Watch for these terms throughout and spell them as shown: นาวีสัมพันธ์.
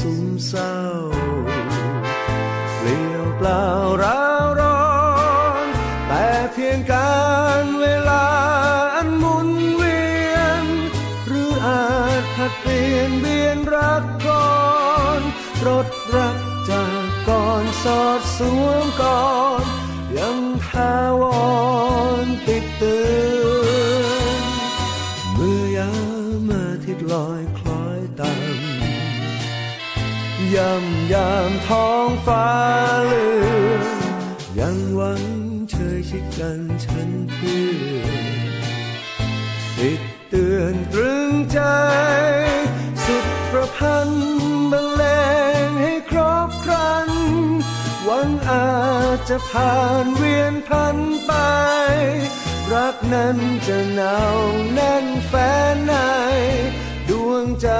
สุมเศร้าเปลี่ยวเปล่าร้าวร้อนแต่เพียงการเวลาอันหมุนเวียนหรืออาจผัดเปลี่ยนเบียนรักก่อนรดรักจากก่อนสอดสวมก่อนยังทาวรติดเตือนเมื่อยามอาทิตย์ลอยคล้อยต่ำยามท้องฟ้าเหลืองยังหวังเชยชิดกันฉันเพื่อติดเตือนตรึงใจสุดประพันธ์บรรเลงให้ครบครันหวังอาจจะผ่านเวียนพันไปรักนั้นจะหนาวแน่นแฟ้นในดวงใจ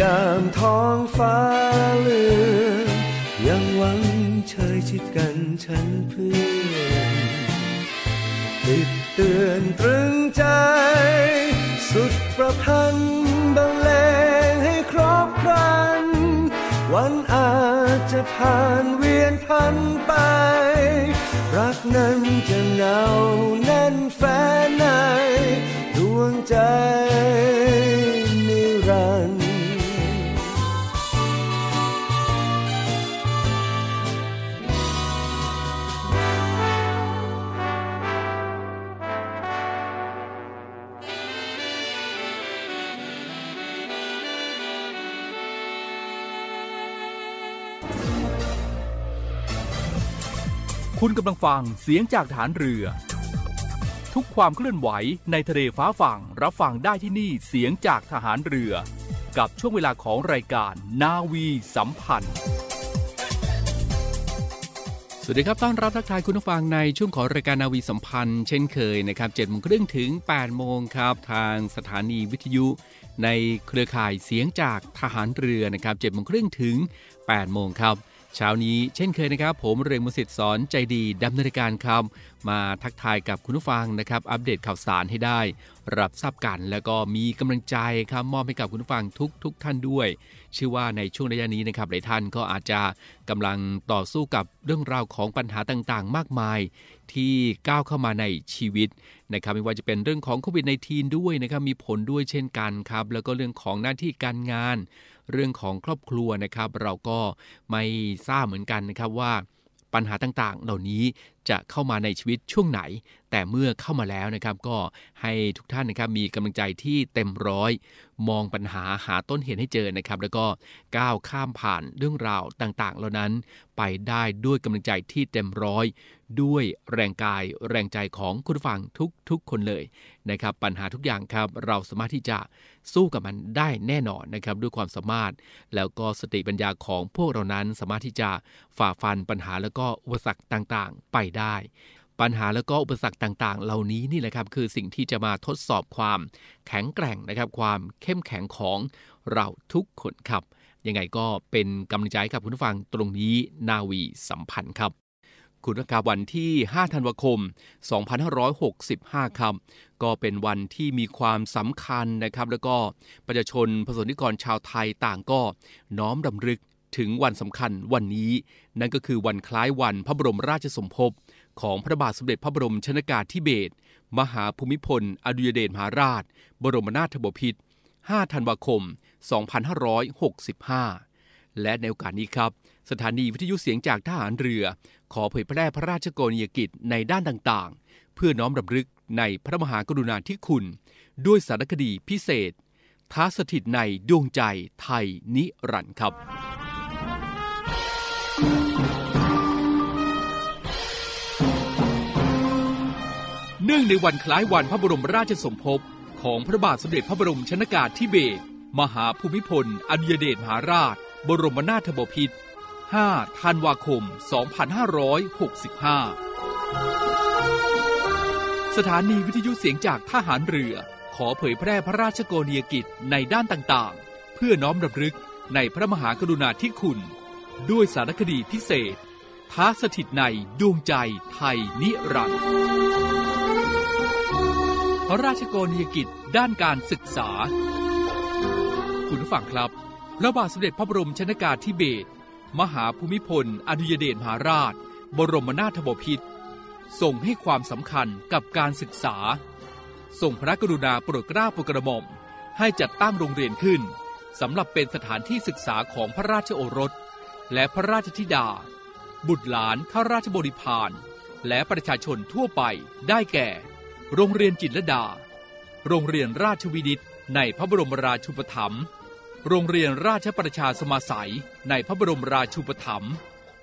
ยามท้องฟ้าเหลืองยังหวังเชยชิดกันฉันเพื่อนติดเตือนตรึงใจสุดประพันธ์บรรเลงให้ครบครันวันอาจจะผ่านเวียนพันไปรักนั้นจะเหงาแน่นแฟ้นในดวงใจคุณกำลังฟังเสียงจากฐานเรือทุกความเคลื่อนไหวในทะเลฟ้าฝั่งรับฟังได้ที่นี่เสียงจากทหารเรือกับช่วงเวลาของรายการนาวีสัมพันธ์สวัสดีครับต้อนรับทักทายคุณผู้ฟังในช่วงของรายการนาวีสัมพันธ์เช่นเคยนะครับ 7:30 ถึง 8:00 นครับทางสถานีวิทยุในเครือข่ายเสียงจากทหารเรือนะครับ 7:30 ถึง 8:00 นครับเช้านี้เช่นเคยนะครับผมเรืองมุสิตสอนใจดีดำเนินการครับมาทักทายกับคุณผู้ฟังนะครับอัปเดตข่าวสารให้ได้รับทราบกันแล้วก็มีกำลังใจครับมอบให้กับคุณผู้ฟังทุกท่านด้วยเชื่อว่าในช่วงระยะนี้นะครับหลายท่านก็อาจจะกำลังต่อสู้กับเรื่องราวของปัญหาต่างๆมากมายที่ก้าวเข้ามาในชีวิตนะครับไม่ว่าจะเป็นเรื่องของโควิด-19 ด้วยนะครับมีผลด้วยเช่นกันครับแล้วก็เรื่องของหน้าที่การงานเรื่องของครอบครัวนะครับเราก็ไม่ทราบเหมือนกันนะครับว่าปัญหาต่างๆเหล่านี้จะเข้ามาในชีวิตช่วงไหนแต่เมื่อเข้ามาแล้วนะครับก็ให้ทุกท่านนะครับมีกำลังใจที่เต็มร้อยมองปัญหาหาต้นเหตุให้เจอนะครับแล้วก็ก้าวข้ามผ่านเรื่องราวต่างๆเหล่านั้นไปได้ด้วยกำลังใจที่เต็มร้อยด้วยแรงกายแรงใจของคุณผู้ฟังทุกคนเลยนะครับปัญหาทุกอย่างครับเราสามารถที่จะสู้กับมันได้แน่นอนนะครับด้วยความสามารถแล้วก็สติปัญญาของพวกเรานั้นสามารถที่จะฝ่าฟันปัญหาแล้วก็อุปสรรคต่างๆไปได้ปัญหาแล้วก็อุปสรรคต่างๆเหล่านี้นี่แหละครับคือสิ่งที่จะมาทดสอบความแข็งแกร่งนะครับความเข้มแข็งของเราทุกคนครับ ยังไงก็เป็นกำลังใจครับคุณผู้ฟังตรงนี้นาวีสัมพันธ์ครับคุณผู้ฟังวันที่5ธันวาคม2565ครับก็เป็นวันที่มีความสำคัญนะครับแล้วก็ประชาชนประสบนิกรชาวไทยต่างก็น้อมรำลึกถึงวันสำคัญวันนี้นั่นก็คือวันคล้ายวันพระบรมราชสมภพของพระบาทสมเด็จพระบรมชนกาธิเบศรมหาภูมิพลอดุลยเดชมหาราชบรมนาถบพิตร5ธันวาคม2565และในโอกาสนี้ครับสถานีวิทยุเสียงจากทหารเรือขอเผยแพร่พระราชกรณียกิจในด้านต่างๆเพื่อน้อมรำลึกในพระมหากรุณาธิคุณด้วยสารคดีพิเศษท้าสถิตในดวงใจไทยนิรันดร์ครับเนื่องในวันคล้ายวันพระบรมราชสมภพของพระบาทสมเด็จพระบรมชนกาธิเบศรมหาภูมิพลอดุลยเดชมหาราชบรมนาถบพิตร5ธันวาคม2565สถานีวิทยุเสียงจากทหารเรือขอเผยแพร่พระราชกรณียกิจในด้านต่างๆเพื่อน้อมรำลึกในพระมหากรุณาธิคุณด้วยสารคดีพิเศษท้าสถิตในดวงใจไทยนิรันดร์พระราชกรณียกิจด้านการศึกษาคุณผู้ฟังครับพระบาทสมเด็จพระบรมชนกาธิเบศรมหาภูมิพลอดุลยเดชมหาราชบรมนาถบพิตรส่งให้ความสำคัญกับการศึกษาส่งพระกรุณาโปรดเกล้าโปรดกระหม่อมให้จัดตั้งโรงเรียนขึ้นสำหรับเป็นสถานที่ศึกษาของพระราชโอรสและพระราชธิดาบุตรหลานข้าราชบริพารและประชาชนทั่วไปได้แก่โรงเรียนจิตรลดาโรงเรียนราชวินิตในพระบรมราชูปถัมภ์โรงเรียนราชประชาสมาสัยในพระบรมราชูปถัมภ์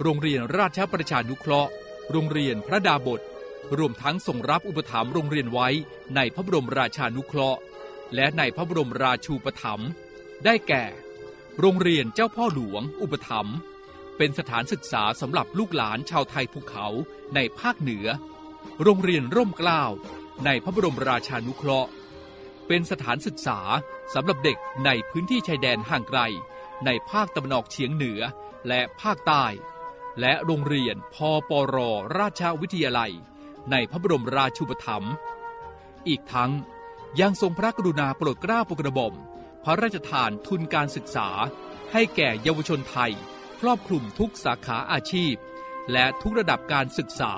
โรงเรียนราชประชานุเคราะห์โรงเรียนพระดาบสรวมทั้งส่งรับอุปถัมภ์โรงเรียนไว้ในพระบรมราชานุเคราะห์และในพระบรมราชูปถัมภ์ได้แก่โรงเรียนเจ้าพ่อหลวงอุปถัมภ์เป็นสถานศึกษาสำหรับลูกหลานชาวไทยภูเขาในภาคเหนือโรงเรียนร่มเกล้าในพระบรมราชานุเคราะห์เป็นสถานศึกษาสำหรับเด็กในพื้นที่ชายแดนห่างไกลในภาคตะวันออกเฉียงเหนือและภาคใต้และโรงเรียนพปร.ราชวิทยาลัยในพระบรมราชูปถัมภ์อีกทั้งยังทรงพระกรุณาโปรดเกล้าโปรดกระหม่อมพระราชทานทุนการศึกษาให้แก่เยาวชนไทยครอบคลุมทุกสาขาอาชีพและทุกระดับการศึกษา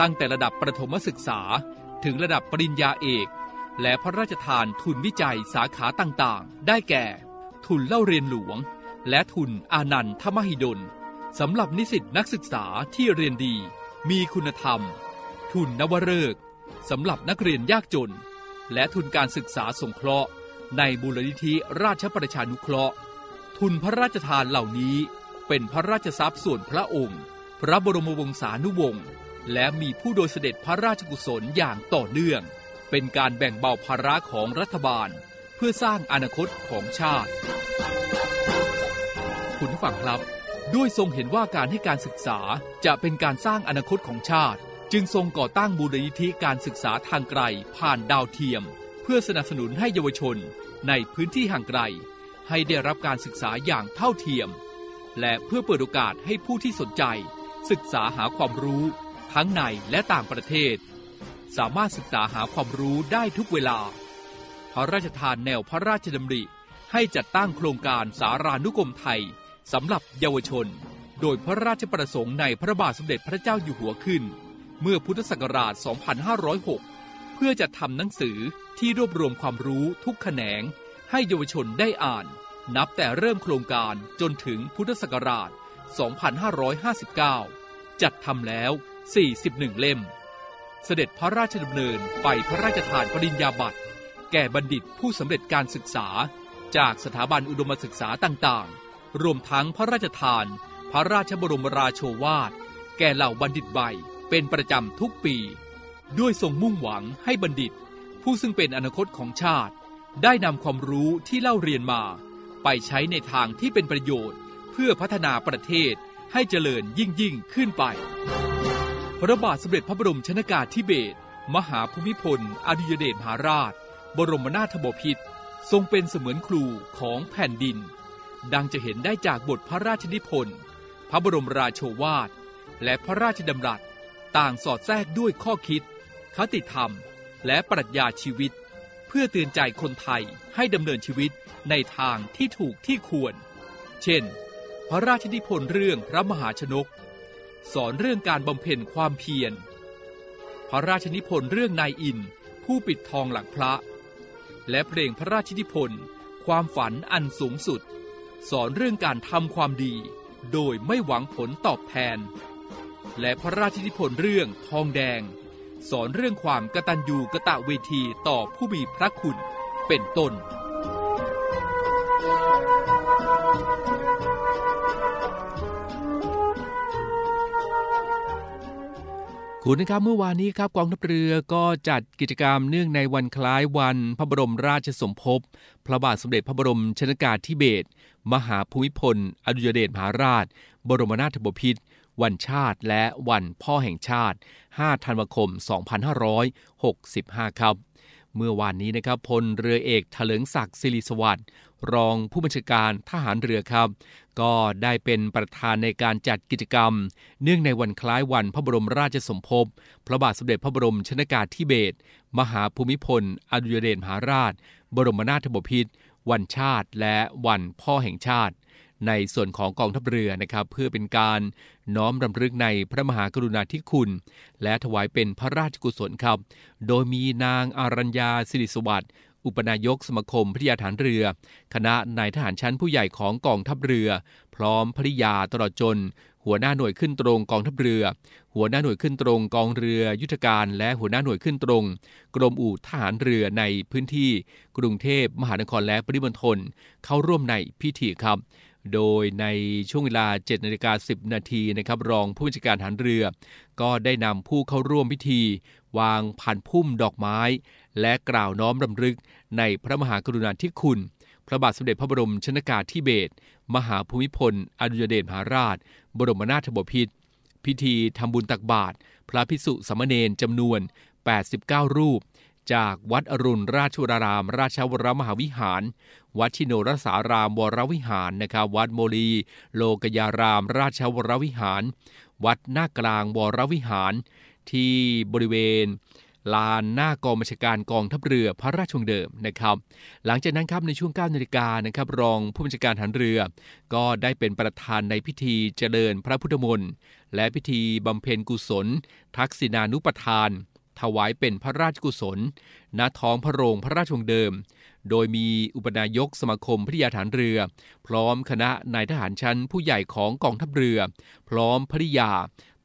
ตั้งแต่ระดับประถมศึกษาถึงระดับปริญญาเอกและพระราชทานทุนวิจัยสาขาต่างๆได้แก่ทุนเล่าเรียนหลวงและทุนอานันทมหิดลสำหรับนิสิตนักศึกษาที่เรียนดีมีคุณธรรมทุนนวฤกษ์สำหรับนักเรียนยากจนและทุนการศึกษาสงเคราะห์ในมูลนิธิราชประชานุเคราะห์ทุนพระราชทานเหล่านี้เป็นพระราชทรัพย์ส่วนพระองค์พระบรมวงศานุวงศ์และมีผู้โดยเสด็จพระราชกุศลอย่างต่อเนื่องเป็นการแบ่งเบาภาระของรัฐบาลเพื่อสร้างอนาคตของชาติคุณผู้ฟังครับด้วยทรงเห็นว่าการให้การศึกษาจะเป็นการสร้างอนาคตของชาติจึงทรงก่อตั้งมูลนิธิการศึกษาทางไกลผ่านดาวเทียมเพื่อสนับสนุนให้เยาวชนในพื้นที่ห่างไกลให้ได้รับการศึกษาอย่างเท่าเทียมและเพื่อเปิดโอกาสให้ผู้ที่สนใจศึกษาหาความรู้ทั้งในและต่างประเทศสามารถศึกษาหาความรู้ได้ทุกเวลาพระราชทานแนวพระราชดำริให้จัดตั้งโครงการสารานุกรมไทยสำหรับเยาวชนโดยพระราชประสงค์ในพระบาทสมเด็จพระเจ้าอยู่หัวขึ้นเมื่อพุทธศักราช 2506 เพื่อจะทำหนังสือที่รวบรวมความรู้ทุกแขนงให้เยาวชนได้อ่านนับแต่เริ่มโครงการจนถึงพุทธศักราช 2559 จัดทำแล้ว41เล่มเสด็จพระราชดำเนินไปพระราชทานปริญญาบัตรแก่บัณฑิตผู้สำเร็จการศึกษาจากสถาบันอุดมศึกษาต่างๆรวมทั้งพระราชทานพระราชบรมราโชวาทแก่เหล่าบัณฑิตใหม่เป็นประจำทุกปีด้วยทรงมุ่งหวังให้บัณฑิตผู้ซึ่งเป็นอนาคตของชาติได้นำความรู้ที่เล่าเรียนมาไปใช้ในทางที่เป็นประโยชน์เพื่อพัฒนาประเทศให้เจริญยิ่งขึ้นไปพระบาทสมเด็จพระบรมชนกาธิเบศรมหาภูมิพลอดุลยเดชมหาราชบรมนาถบพิตรทรงเป็นเสมือนครูของแผ่นดิน ดังจะเห็นได้จากบทพระราชนิพนธ์พระบรมราโชวาทและพระราชดำรัสต่างสอดแทรกด้วยข้อคิดคติธรรมและปรัชญาชีวิตเพื่อเตือนใจคนไทยให้ดำเนินชีวิตในทางที่ถูกที่ควรเช่นพระราชนิพนธ์เรื่องพระมหาชนกสอนเรื่องการบำเพ็ญความเพียรพระราชนิพนธ์เรื่องนายอินทร์ผู้ปิดทองหลังพระและเพลงพระราชนิพนธ์ความฝันอันสูงสุดสอนเรื่องการทำความดีโดยไม่หวังผลตอบแทนและพระราชนิพนธ์เรื่องทองแดงสอนเรื่องความกตัญญูกตเวทีต่อผู้มีพระคุณเป็นต้นคุณนะครับเมื่อวานนี้ครับกองทัพเรือก็จัดกิจกรรมเนื่องในวันคล้ายวันพระบรมราชสมภพพระบาทสมเด็จพระบรมชนกาธิเบศรมหาภูมิพลอดุลยเดชมหาราชบรมนาถบพิตรวันชาติและวันพ่อแห่งชาติ5ธันวาคม2565ครับเมื่อวานนี้นะครับพลเรือเอกเถลิงศักดิ์ศิริสวัสดิ์รองผู้บัญชาการทหารเรือครับก็ได้เป็นประธานในการจัดกิจกรรมเนื่องในวันคล้ายวันพระบรมราชสมภพพระบาทสมเด็จพระบรมชนกาธิเบศรมหาภูมิพลอดุลยเดชมหาราชบรมนาถบพิตรวันชาติและวันพ่อแห่งชาติในส่วนของกองทัพเรือนะครับเพื่อเป็นการน้อมรำลึกในพระมหากรุณาธิคุณและถวายเป็นพระราชกุศลครับโดยมีนางอารัญญาศิริสวัสดิ์อุปนายกสมาคมภริยาทหารเรือคณะนายทหารชั้นผู้ใหญ่ของกองทัพเรือพร้อมภริยาตลอดจนหัวหน้าหน่วยขึ้นตรงกองทัพเรือหัวหน้าหน่วยขึ้นตรงกองเรือยุทธการและหัวหน้าหน่วยขึ้นตรงกรมอู่ทหารเรือในพื้นที่กรุงเทพมหานครและปริมณฑลเข้าร่วมในพิธีครับโดยในช่วงเวลา 7:10 น.นะครับรองผู้จัดการทหารเรือก็ได้นำผู้เข้าร่วมพิธีวางพานพุ่มดอกไม้และกล่าวน้อมรำลึกในพระมหากรุณาธิคุณพระบาทสมเด็จพระบรมชนกาธิเบศรมหาภูมิพลอดุลยเดชมหาราชบรมนาถบพิตรพิธีทำบุญตักบาตรพระภิกษุสามเณรจำนวน89รูปจากวัดอรุณราชวรารามราชวรมหาวิหารวัดชิโนรสารามวรวิหารนะครับวัดโมลีโลกยารามราชวรวิหารวัดหน้ากลางวรวิหารที่บริเวณลานหน้ากองบัญชาการกองทัพเรือพระราชวังเดิมนะครับหลังจากนั้นครับในช่วง 9:00 น.นะครับรองผู้บัญชาการทหารเรือก็ได้เป็นประธานในพิธีเจริญพระพุทธมนต์และพิธีบำเพ็ญกุศลทักษิณานุปทานถวายเป็นพระราชกุศลณท้องพระโรงพระราชวังเดิมโดยมีอุปนายกสมาคมภริยาทหารเรือพร้อมคณะนายทหารชั้นผู้ใหญ่ของกองทัพเรือพร้อมภริยา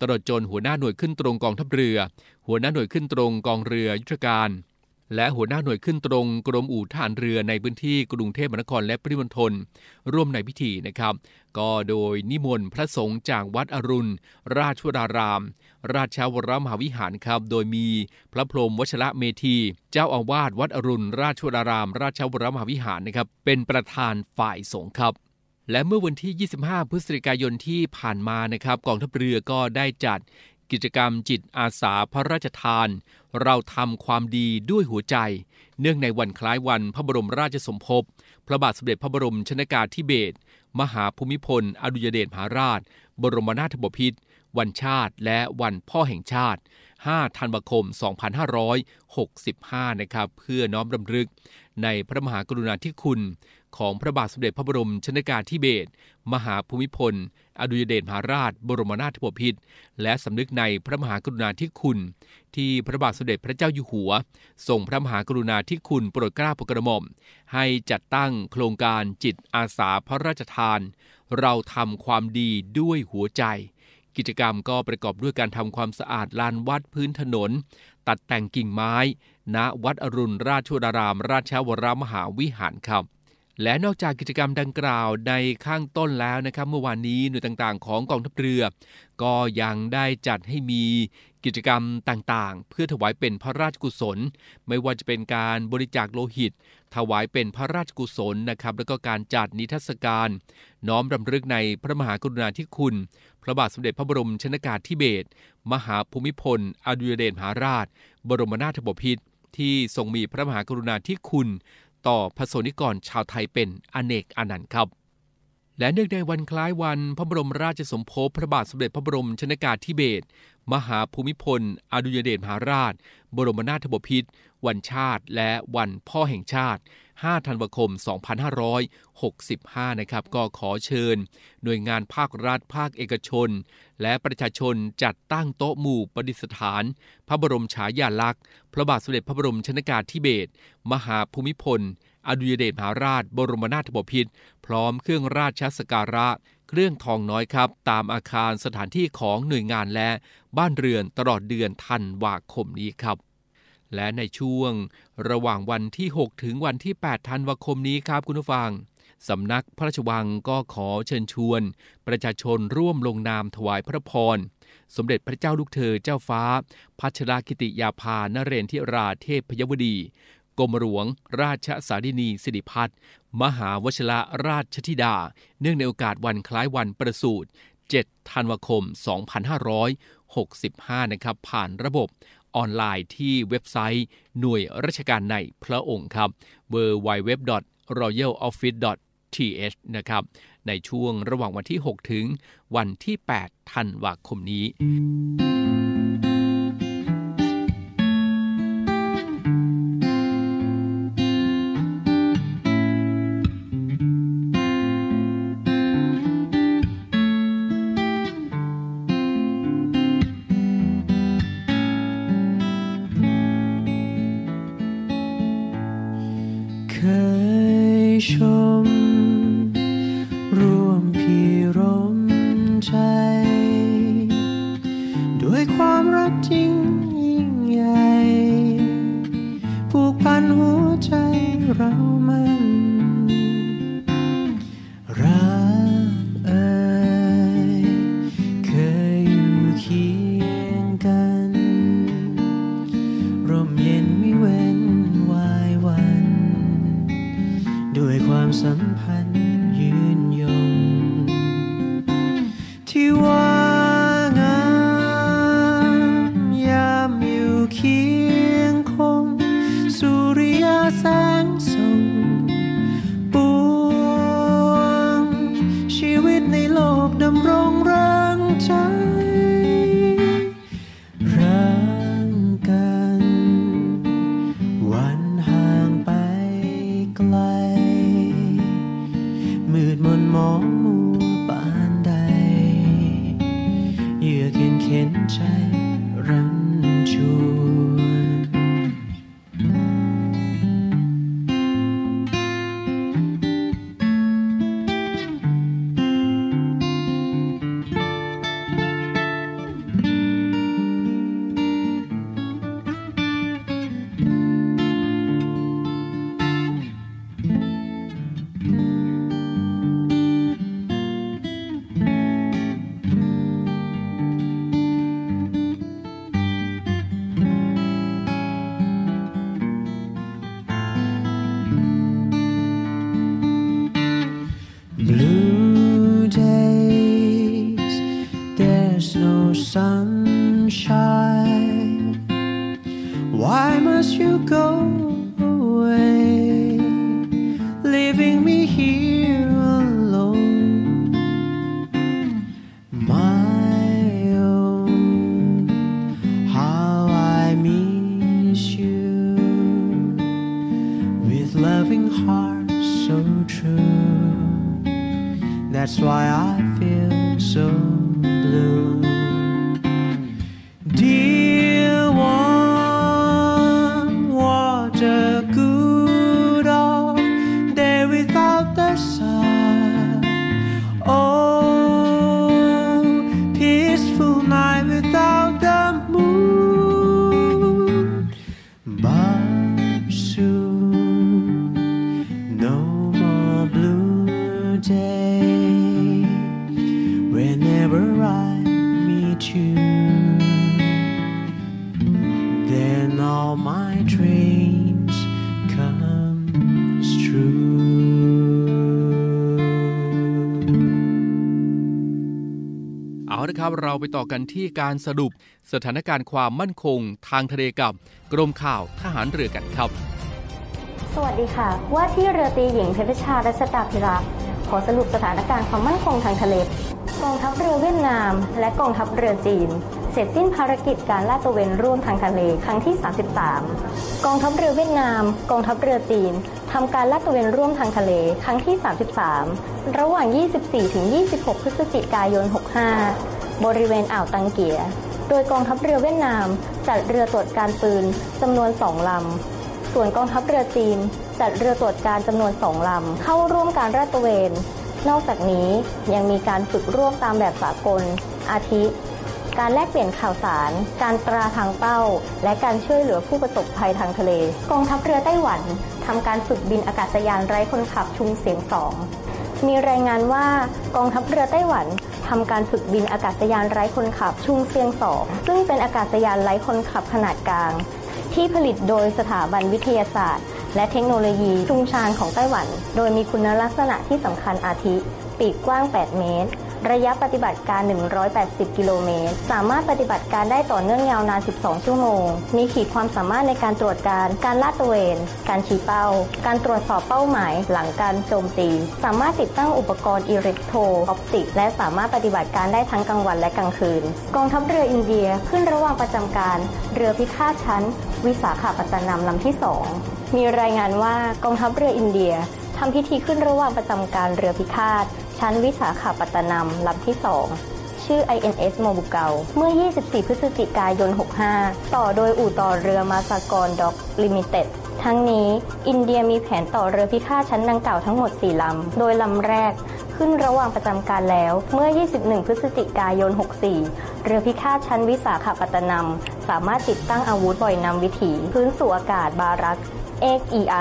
ตลอดจนหัวหน้าหน่วยขึ้นตรงกองทัพเรือหัวหน้าหน่วยขึ้นตรงกองเรือยุทธการและหัวหน้าหน่วยขึ้นตรงกรมอู่ทหารเรือในพื้นที่กรุงเทพมหานครและปริมณฑลร่วมในพิธีนะครับก็โดยนิมนต์พระสงฆ์จากวัดอรุณราชวรารามราชวรมหาวิหารครับโดยมีพระพรหมวชระเมธีเจ้าอาวาสวัดอรุณราชวรารามราชวรมหาวิหารนะครับเป็นประธานฝ่ายสงฆ์ครับและเมื่อวันที่25พฤศจิกายนที่ผ่านมานะครับกองทัพเรือก็ได้จัดกิจกรรมจิตอาสาพระราชทานเราทำความดีด้วยหัวใจเนื่องในวันคล้ายวันพระบรมราชสมภพพระบาทสมเด็จพระบรมชนกาธิเบศรมหาภูมิพลอดุลยเดชมหาราชบรมนาถบพิตรวันชาติและวันพ่อแห่งชาติ5ธันวาคม2565นะครับเพื่อน้อมรำลึกในพระมหากรุณาธิคุณของพระบาทสมเด็จพระบรมชนกาธิเบศรมหาภูมิพลอดุลยเดชมหาราชบรมนาถบพิตรและสำนึกในพระมหากรุณาธิคุณที่พระบาทสมเด็จพระเจ้าอยู่หัวทรงพระมหากรุณาธิคุณโปรดเกล้าโปรดกระหม่อมให้จัดตั้งโครงการจิตอาสาพระราชทานเราทำความดีด้วยหัวใจกิจกรรมก็ประกอบด้วยการทำความสะอาดลานวัดพื้นถนนตัดแต่งกิ่งไม้ณวัดอรุณราชวรารามราชวรมหาวิหารครับและนอกจากกิจกรรมดังกล่าวในข้างต้นแล้วนะครับเมื่อวานนี้หน่วยต่างๆของกองทัพเรือก็ยังได้จัดให้มีกิจกรรมต่างๆเพื่อถวายเป็นพระราชกุศลไม่ว่าจะเป็นการบริจาคโลหิตถวายเป็นพระราชกุศลนะครับแล้วก็การจัดนิทรรศการน้อมรำลึกในพระมหากรุณาธิคุณพระบาทสมเด็จพระบรมชนกาธิเบศรมหาภูมิพลอดุลยเดชมหาราชบรมนาถบพิตรที่ทรงมีพระมหากรุณาธิคุณต่อพระสนิกรชาวไทยเป็นอเนกอนันต์ครับ และเนื่องในวันคล้ายวันพระบรมราชสมภพพระบาทสมเด็จพระบรมชนกาธิเบศรมหาภูมิพลอดุลยเดชมหาราชบรมนาถบพิตรวันชาติและวันพ่อแห่งชาติ5 ธันวาคม 2565 นะครับก็ขอเชิญหน่วยงานภาครัฐภาคเอกชนและประชาชนจัดตั้งโต๊ะหมู่ประดิษฐานพระบรมฉายาลักษณ์พระบาทสมเด็จพระบรมชนกาธิเบศรมหาภูมิพลอดุลยเดชมหาราชบรมนาถบพิตรพร้อมเครื่องราชสักการะเครื่องทองน้อยครับตามอาคารสถานที่ของหน่วยงานและบ้านเรือนตลอดเดือนธันวาคมนี้ครับและในช่วงระหว่างวันที่6ถึงวันที่8ธันวาคมนี้ครับคุณผู้ฟังสำนักพระราชวังก็ขอเชิญชวนประชาชนร่วมลงนามถวายพระพรสมเด็จพระเจ้าลูกเธอเจ้าฟ้าพัชรกิติยาภานเรนทิราเทพยวดีกรมหลวงราชสารินีสิริพัฒน์มหาวชรราชธิดาเนื่องในโอกาสวันคล้ายวันประสูติ7ธันวาคม2565นะครับผ่านระบบออนไลน์ที่เว็บไซต์หน่วยราชการในพระองค์ครับ www.royaloffice.th นะครับในช่วงระหว่างวันที่6ถึงวันที่8ธันวาคมนี้เราไปต่อกันที่การสรุปสถานการณ์ความมั่นคงทางทะเลกับกรมข่าวทหารเรือกันครับสวัสดีค่ะว่าที่เรือตีหญิงเพชรชาและสตาพิรักษ์ ขอสรุปสถานการณ์ความมั่นคงทางทะเลกองทัพเรือเวียดนามและกองทัพเรือจีนเสร็จสิ้นภารกิจการลาดตระเวนร่วมทางทะเลครั้งที่ 33 กองทัพเรือเวียดนามกองทัพเรือจีนทำการลาดตระเวนร่วมทางทะเลครั้งที่ 33 ระหว่าง 24-26 พฤศจิกายน 65 บริเวณอ่าวตังเกียโดยกองทัพเรือเวียดนามจัดเรือตรวจการปืนจำนวน 2 ลำส่วนกองทัพเรือจีนจัดเรือตรวจการจำนวน 2 ลำเข้าร่วมการลาดตระเวนนอกจากนี้ยังมีการฝึกร่วมตามแบบสากลอาทิการแลกเปลี่ยนข่าวสารการตราทางเป้าและการช่วยเหลือผู้ประสบภัยทางทะเลกองทัพเรือไต้หวันทำการฝึกบินอากาศยานไร้คนขับชุมเสียง 2มีรายงานว่ากองทัพเรือไต้หวันทำการฝึกบินอากาศยานไร้คนขับชุมเสียง 2ซึ่งเป็นอากาศยานไร้คนขับขนาดกลางที่ผลิตโดยสถาบันวิทยาศาสตร์และเทคโนโลยีชุมชานของไต้หวันโดยมีคุณลักษณะที่สำคัญอาทิปีกกว้าง8เมตรระยะปฏิบัติการ180กิโลเมตรสามารถปฏิบัติการได้ต่อเนื่องยาวนาน12ชั่วโมงมีขีดความสามารถในการตรวจการลาดตระเวนการชี้เป้าการตรวจสอบเป้าหมายหลังการโจมตีสามารถติดตั้งอุปกรณ์อิเล็กโทรออปติกและสามารถปฏิบัติการได้ทั้งกลางวันและกลางคืนกองทัพเรืออินเดียขึ้นระหว่างประจำการเรือพิฆาตชั้นวิสาขปตนามลำที่2มีรายงานว่ากองทัพเรืออินเดียทำพิธีขึ้นระหว่างประจำการเรือพิฆาตชั้นวิสาขปตนามลำที่2ชื่อ INS โมบุเกาเมื่อ24พฤศจิกายน65ต่อโดยอู่ต่อเรือมาสากรด็อกลิมิเต็ดทั้งนี้อินเดียมีแผนต่อเรือพิฆาตชั้นดังกล่าวทั้งหมด4ลำโดยลำแรกขึ้นระหว่างประจำการแล้วเมื่อ21พฤศจิกายน64เรือพิฆาตชั้นวิสาขปตนามสามารถติดตั้งอาวุธปล่อยนำวิถีพื้นสู่อากาศบารักXER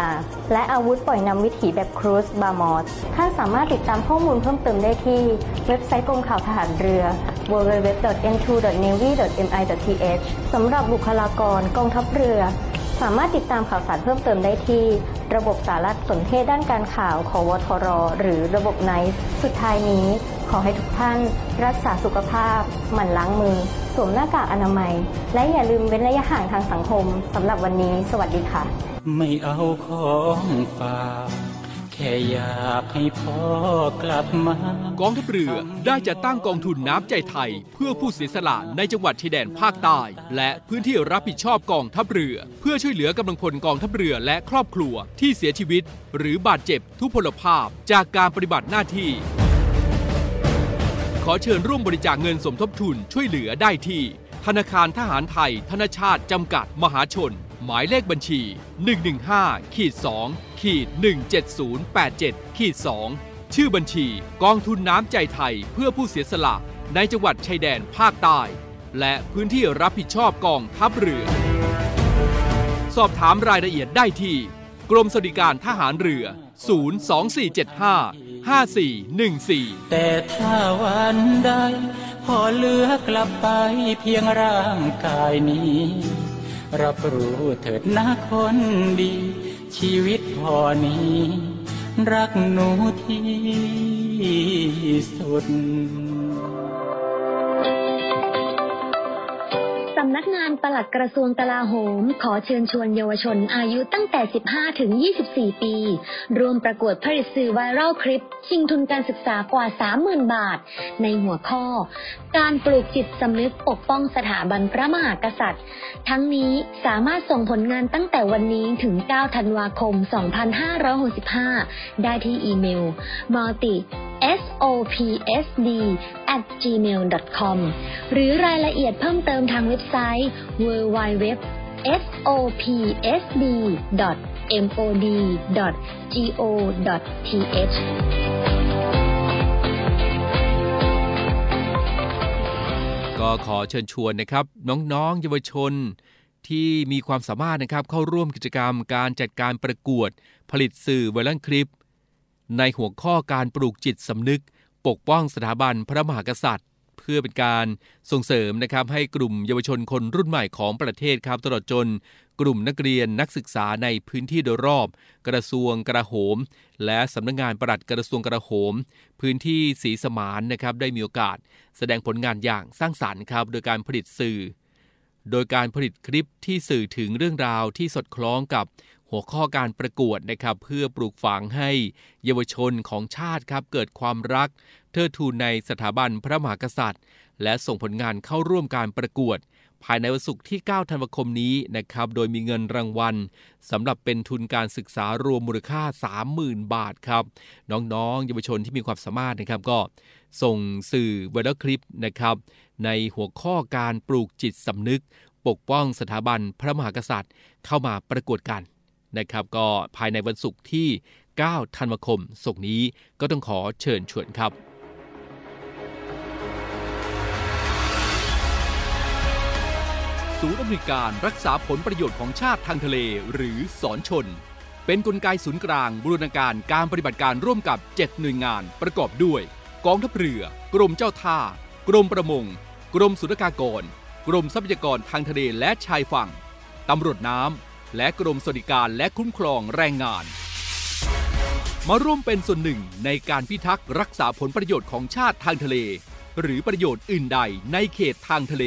และอาวุธปล่อยนำวิถีแบบครูซบาร์มอสท่านสามารถติดตามข้อมูลเพิ่มเติมได้ที่เว็บไซต์กรมข่าวทหารเรือ www.n2.navy.mi.th สำหรับบุคลากรกองทัพเรือสามารถติดตามข่าวสารเพิ่มเติมได้ที่ระบบสารสนเทศด้านการข่าวของวทร.หรือระบบไนซ์สุดท้ายนี้ขอให้ทุกท่านรักษาสุขภาพหมั่นล้างมือสวมหน้ากากอนามัยและอย่าลืมเว้นระยะห่างทางสังคมสำหรับวันนี้สวัสดีค่ะไม่เอาของฝากแค่อยากให้พ่อกลับมากองทัพเรือได้จัดตั้งกองทุนน้ำใจไทยเพื่อผู้เสียสละในจังหวัดชายแดนภาคใต้และพื้นที่รับผิดชอบกองทัพเรือเพื่อช่วยเหลือกำลังพลกองทัพเรือและครอบครัวที่เสียชีวิตหรือบาดเจ็บทุพพลภาพจากการปฏิบัติหน้าที่ขอเชิญร่วมบริจาคเงินสมทบทุนช่วยเหลือได้ที่ธนาคารทหารไทยธนชาติจำกัดมหาชนหมายเลขบัญชี 115-2-17087-2 ชื่อบัญชีกองทุนน้ำใจไทยเพื่อผู้เสียสละในจังหวัดชายแดนภาคใต้และพื้นที่รับผิดชอบกองทัพเรือสอบถามรายละเอียดได้ที่กรมสวัสดิการทหารเรือ024755414แต่ถ้าวันใดพอเหลือกลับไปเพียงร่างกายนี้รับรู้เถิดนะคนดีชีวิตพอนี้รักหนูที่สุดสำนักงานปลัดกระทรวงกลาโหมขอเชิญชวนเยาวชนอายุตั้งแต่15ถึง24ปีรวมประกวดผลิตสื่อไวรัลคลิปชิงทุนการศึกษากว่า 30,000 บาทในหัวข้อการปลูกจิตสำนึกปกป้องสถาบันพระมหากษัตริย์ทั้งนี้สามารถส่งผลงานตั้งแต่วันนี้ถึง9ธันวาคม2565ได้ที่อีเมล multisopsd@gmail.com หรือรายละเอียดเพิ่มเติมทางเว็บไซต์ www.sopsd.mod.go.thก็ขอเชิญชวนนะครับน้องๆเยาวชนที่มีความสามารถนะครับเข้าร่วมกิจกรรมการจัดการประกวดผลิตสื่อไวรัลคลิปในหัวข้อการปลูกจิตสำนึกปกป้องสถาบันพระมหากษัตริย์เพื่อเป็นการส่งเสริมนะครับให้กลุ่มเยาวชนคนรุ่นใหม่ของประเทศครับตลอดจนกลุ่มนักเรียนนักศึกษาในพื้นที่โดยรอบกระทรวงกลาโหมและสำนักงานปลัดกระทรวงกลาโหมพื้นที่ศรีสมานนะครับได้มีโอกาสแสดงผลงานอย่างสร้างสรรค์ครับโดยการผลิตสื่อโดยการผลิตคลิปที่สื่อถึงเรื่องราวที่สอดคล้องกับ หัวข้อการประกวดนะครับเพื่อปลูกฝังให้เยาวชนของชาติครับเกิดความรักเทิดทูนในสถาบันพระมหากษัตริย์และส่งผลงานเข้าร่วมการประกวดภายในวันศุกร์ที่9ธันวาคมนี้นะครับโดยมีเงินรางวัลสำหรับเป็นทุนการศึกษารวมมูลค่า 30,000 บาทครับน้องๆเยาวชนที่มีความสามารถนะครับก็ส่งสื่อไวรัลคลิปนะครับในหัวข้อการปลูกจิตสำนึกปกป้องสถาบันพระมหากษัตริย์เข้ามาประกวดกันนะครับก็ภายในวันศุกร์ที่9ธันวาคมศุกร์นี้ก็ต้องขอเชิญชวนครับศูนย์อำนวยการรักษาผลประโยชน์ของชาติทางทะเลหรือสนชนเป็นกลไกศูนย์กลางบูรณาการการปฏิบัติการร่วมกับ7หน่วยงานประกอบด้วยกองทัพเรือกรมเจ้าท่ากรมประมงกรมศุลกากรกรมทรัพยากรทางทะเลและชายฝั่งตำรวจน้ำและกรมสวัสดิการและคุ้มครองแรงงานมาร่วมเป็นส่วนหนึ่งในการพิทักษ์รักษาผลประโยชน์ของชาติทางทะเลหรือประโยชน์อื่นใดในเขตทางทะเล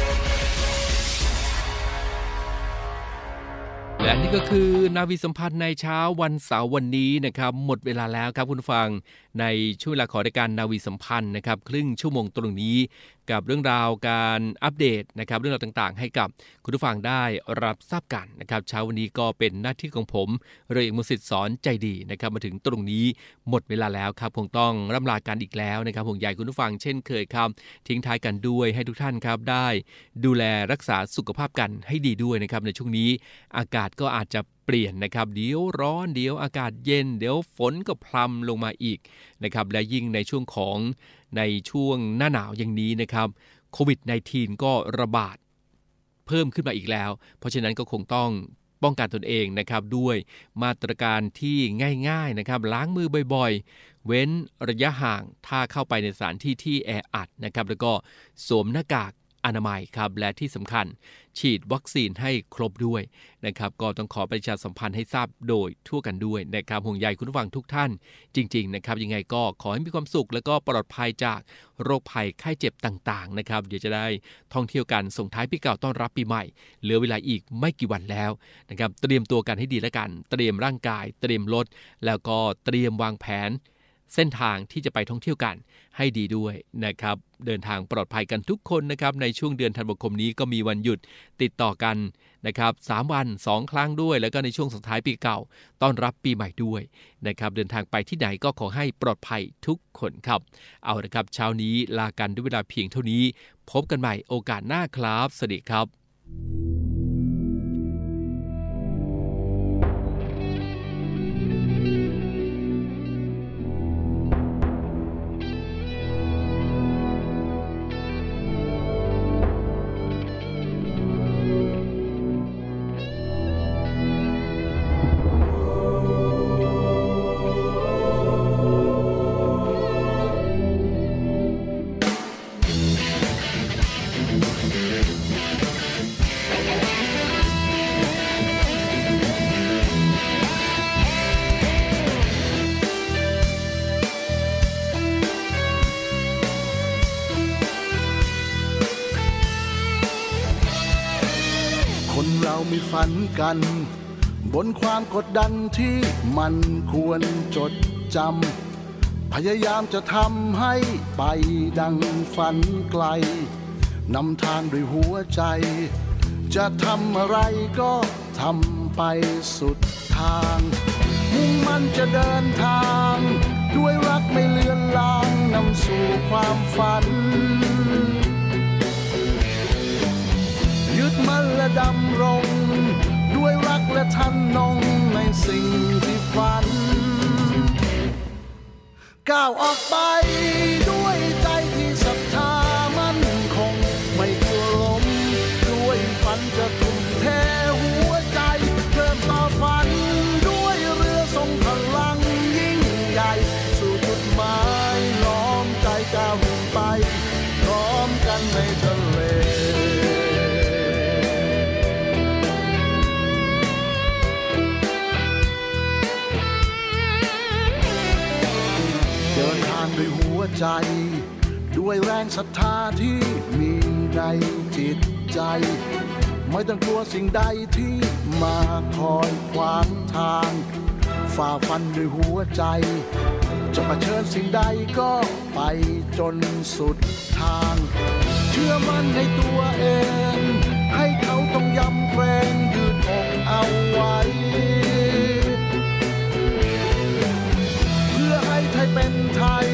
และนี่ก็คือนาวีสัมพันธ์ในเช้าวันเสาร์วันนี้นะครับหมดเวลาแล้วครับคุณฟังในช่วงเวลาของรายการนาวีสัมพันธ์นะครับครึ่งชั่วโมงตรงนี้กับเรื่องราวการอัปเดตนะครับเรื่องราวต่างๆให้กับคุณผู้ฟังได้รับทราบกันนะครับเช้าวันนี้ก็เป็นหน้าที่ของผมเรือเอกมุสิตสอนใจดีนะครับมาถึงตรงนี้หมดเวลาแล้วครับคงต้องร่ำลากันอีกแล้วนะครับห่วงใยคุณผู้ฟังเช่นเคยครับทิ้งท้ายกันด้วยให้ทุกท่านครับได้ดูแลรักษาสุขภาพกันให้ดีด้วยนะครับในช่วงนี้อากาศก็อาจจะเปลี่ยนนะครับเดี๋ยวร้อนเดี๋ยวอากาศเย็นเดี๋ยวฝนก็พรำลงมาอีกนะครับและยิ่งในช่วงของในช่วงหน้าหนาวอย่างนี้นะครับโควิด -19 ก็ระบาดเพิ่มขึ้นมาอีกแล้วเพราะฉะนั้นก็คงต้องป้องกันตนเองนะครับด้วยมาตรการที่ง่ายๆนะครับล้างมือบ่อยๆเว้นระยะห่างถ้าเข้าไปในสถานที่ที่แออัดนะครับแล้วก็สวมหน้ากากอนามัยครับและที่สำคัญฉีดวัคซีนให้ครบด้วยนะครับก็ต้องขอประชาสัมพันธ์ให้ทราบโดยทั่วกันด้วยนะครับห่วงใยคุณผู้ฟังทุกท่านจริงๆนะครับยังไงก็ขอให้มีความสุขและก็ปลอดภัยจากโรคภัยไข้เจ็บต่างๆนะครับเดี๋ยวจะได้ท่องเที่ยวกันส่งท้ายปีเก่าต้อนรับปีใหม่เหลือเวลาอีกไม่กี่วันแล้วนะครับเตรียมตัวกันให้ดีแล้วกันเตรียมร่างกายเตรียมรถแล้วก็เตรียมวางแผนเส้นทางที่จะไปท่องเที่ยวกันให้ดีด้วยนะครับเดินทางปลอดภัยกันทุกคนนะครับในช่วงเดือนธันวาคมนี้ก็มีวันหยุดติดต่อกันนะครับ3วัน2ครั้งด้วยแล้วก็ในช่วงส่งท้ายปีเก่าต้อนรับปีใหม่ด้วยนะครับเดินทางไปที่ไหนก็ขอให้ปลอดภัยทุกคนครับเอาละครับเช้านี้ลากันด้วยเวลาเพียงเท่านี้พบกันใหม่โอกาสหน้าครับสวัสดีครับฝันกันบนความกดดันที่มันควรจดจำพยายามจะทำให้ไปดังฝันไกลนำทางด้วยหัวใจจะทำอะไรก็ทำไปสุดทางมุ่งมั่นจะเดินทางด้วยรักไม่เลือนลางนำสู่ความฝันยึดมั่นและดำรงด้วยรักและทำนงในสิ่งที่ฝันก้าวออกไปด้วยใจที่ศรัทธามั่นคงไม่กลัวล้มด้วยฝันจะทุ่มเทหัวใจเดินต่อฝันด้วยเรือทรงพลังยิ่งใหญ่สู่จุดหมายล้อมใจก้าวไปพร้อมกันใน ด้วยหัวใจด้วยแรงศรัทธาที่มีในจิตใจไม่ต้องกลัวสิ่งใดที่มาคอยขวางทางฝ่าฟันด้วยหัวใจจะเผชิญสิ่งใดก็ไปจนสุดทางเชื่อมั่นในตัวเองให้เขาต้องยำเกรงยืดอกเอาไว้เพื่อให้ไทยเป็นไทย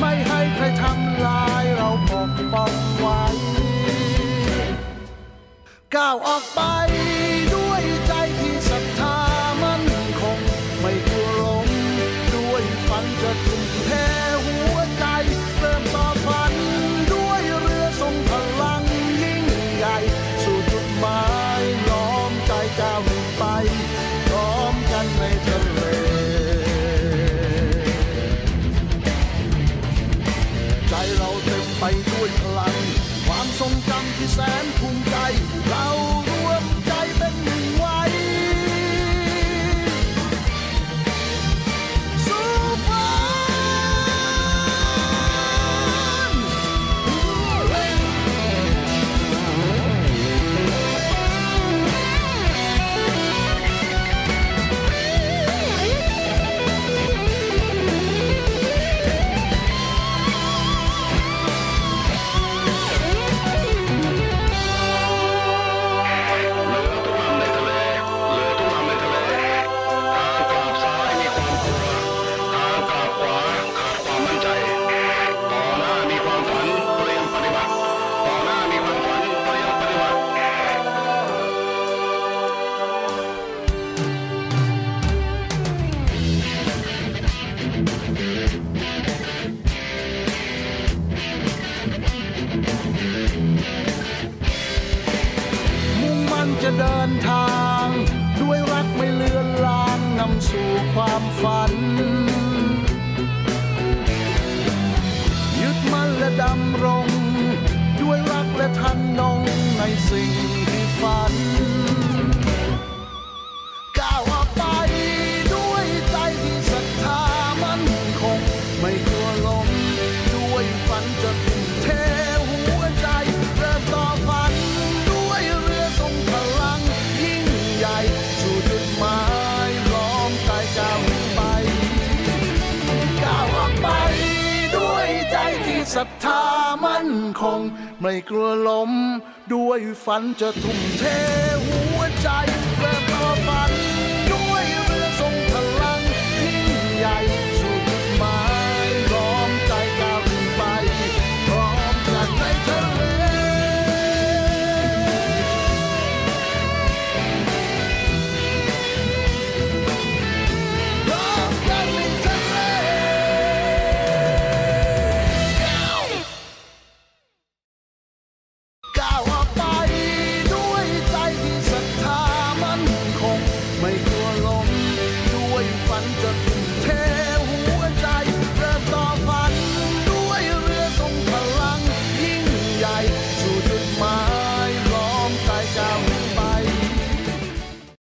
ไม่ให้ใครทำลายเราปกป้องไว้ก้าวออกไปด้วยใจที่ศรัทธามั่นคงไม่กลัวล้มด้วยฝันจะทุ่มเทหัวใจเติมต่อฝันด้วยเรือทรงพลังยิ่งใหญ่สู่จุดหมายล้อมใจก้าวไปพร้อมกันในทะเลใจเราเต็มไปด้วยพลังความทรงจำที่แสนภูมิใจเรารวมใจเป็นหนึ่งไว้สู้ฝันเดินทางด้วยรักไม่เลือนลางนำสู่ความฝันยึดมั่นและดำรงด้วยรักและทำนงในสิ่งที่ฝันก้าวออกไปด้วยใจที่ศรัทธามั่นคงไม่กลัวล้มด้วยฝันจะทุ่มเทหัวใจเริ่มต่อฝันศรัทธามั่นคงไม่กลัวล้มด้วยฝันจะทุ่มเทหัวใจเพื่อต่อฝัน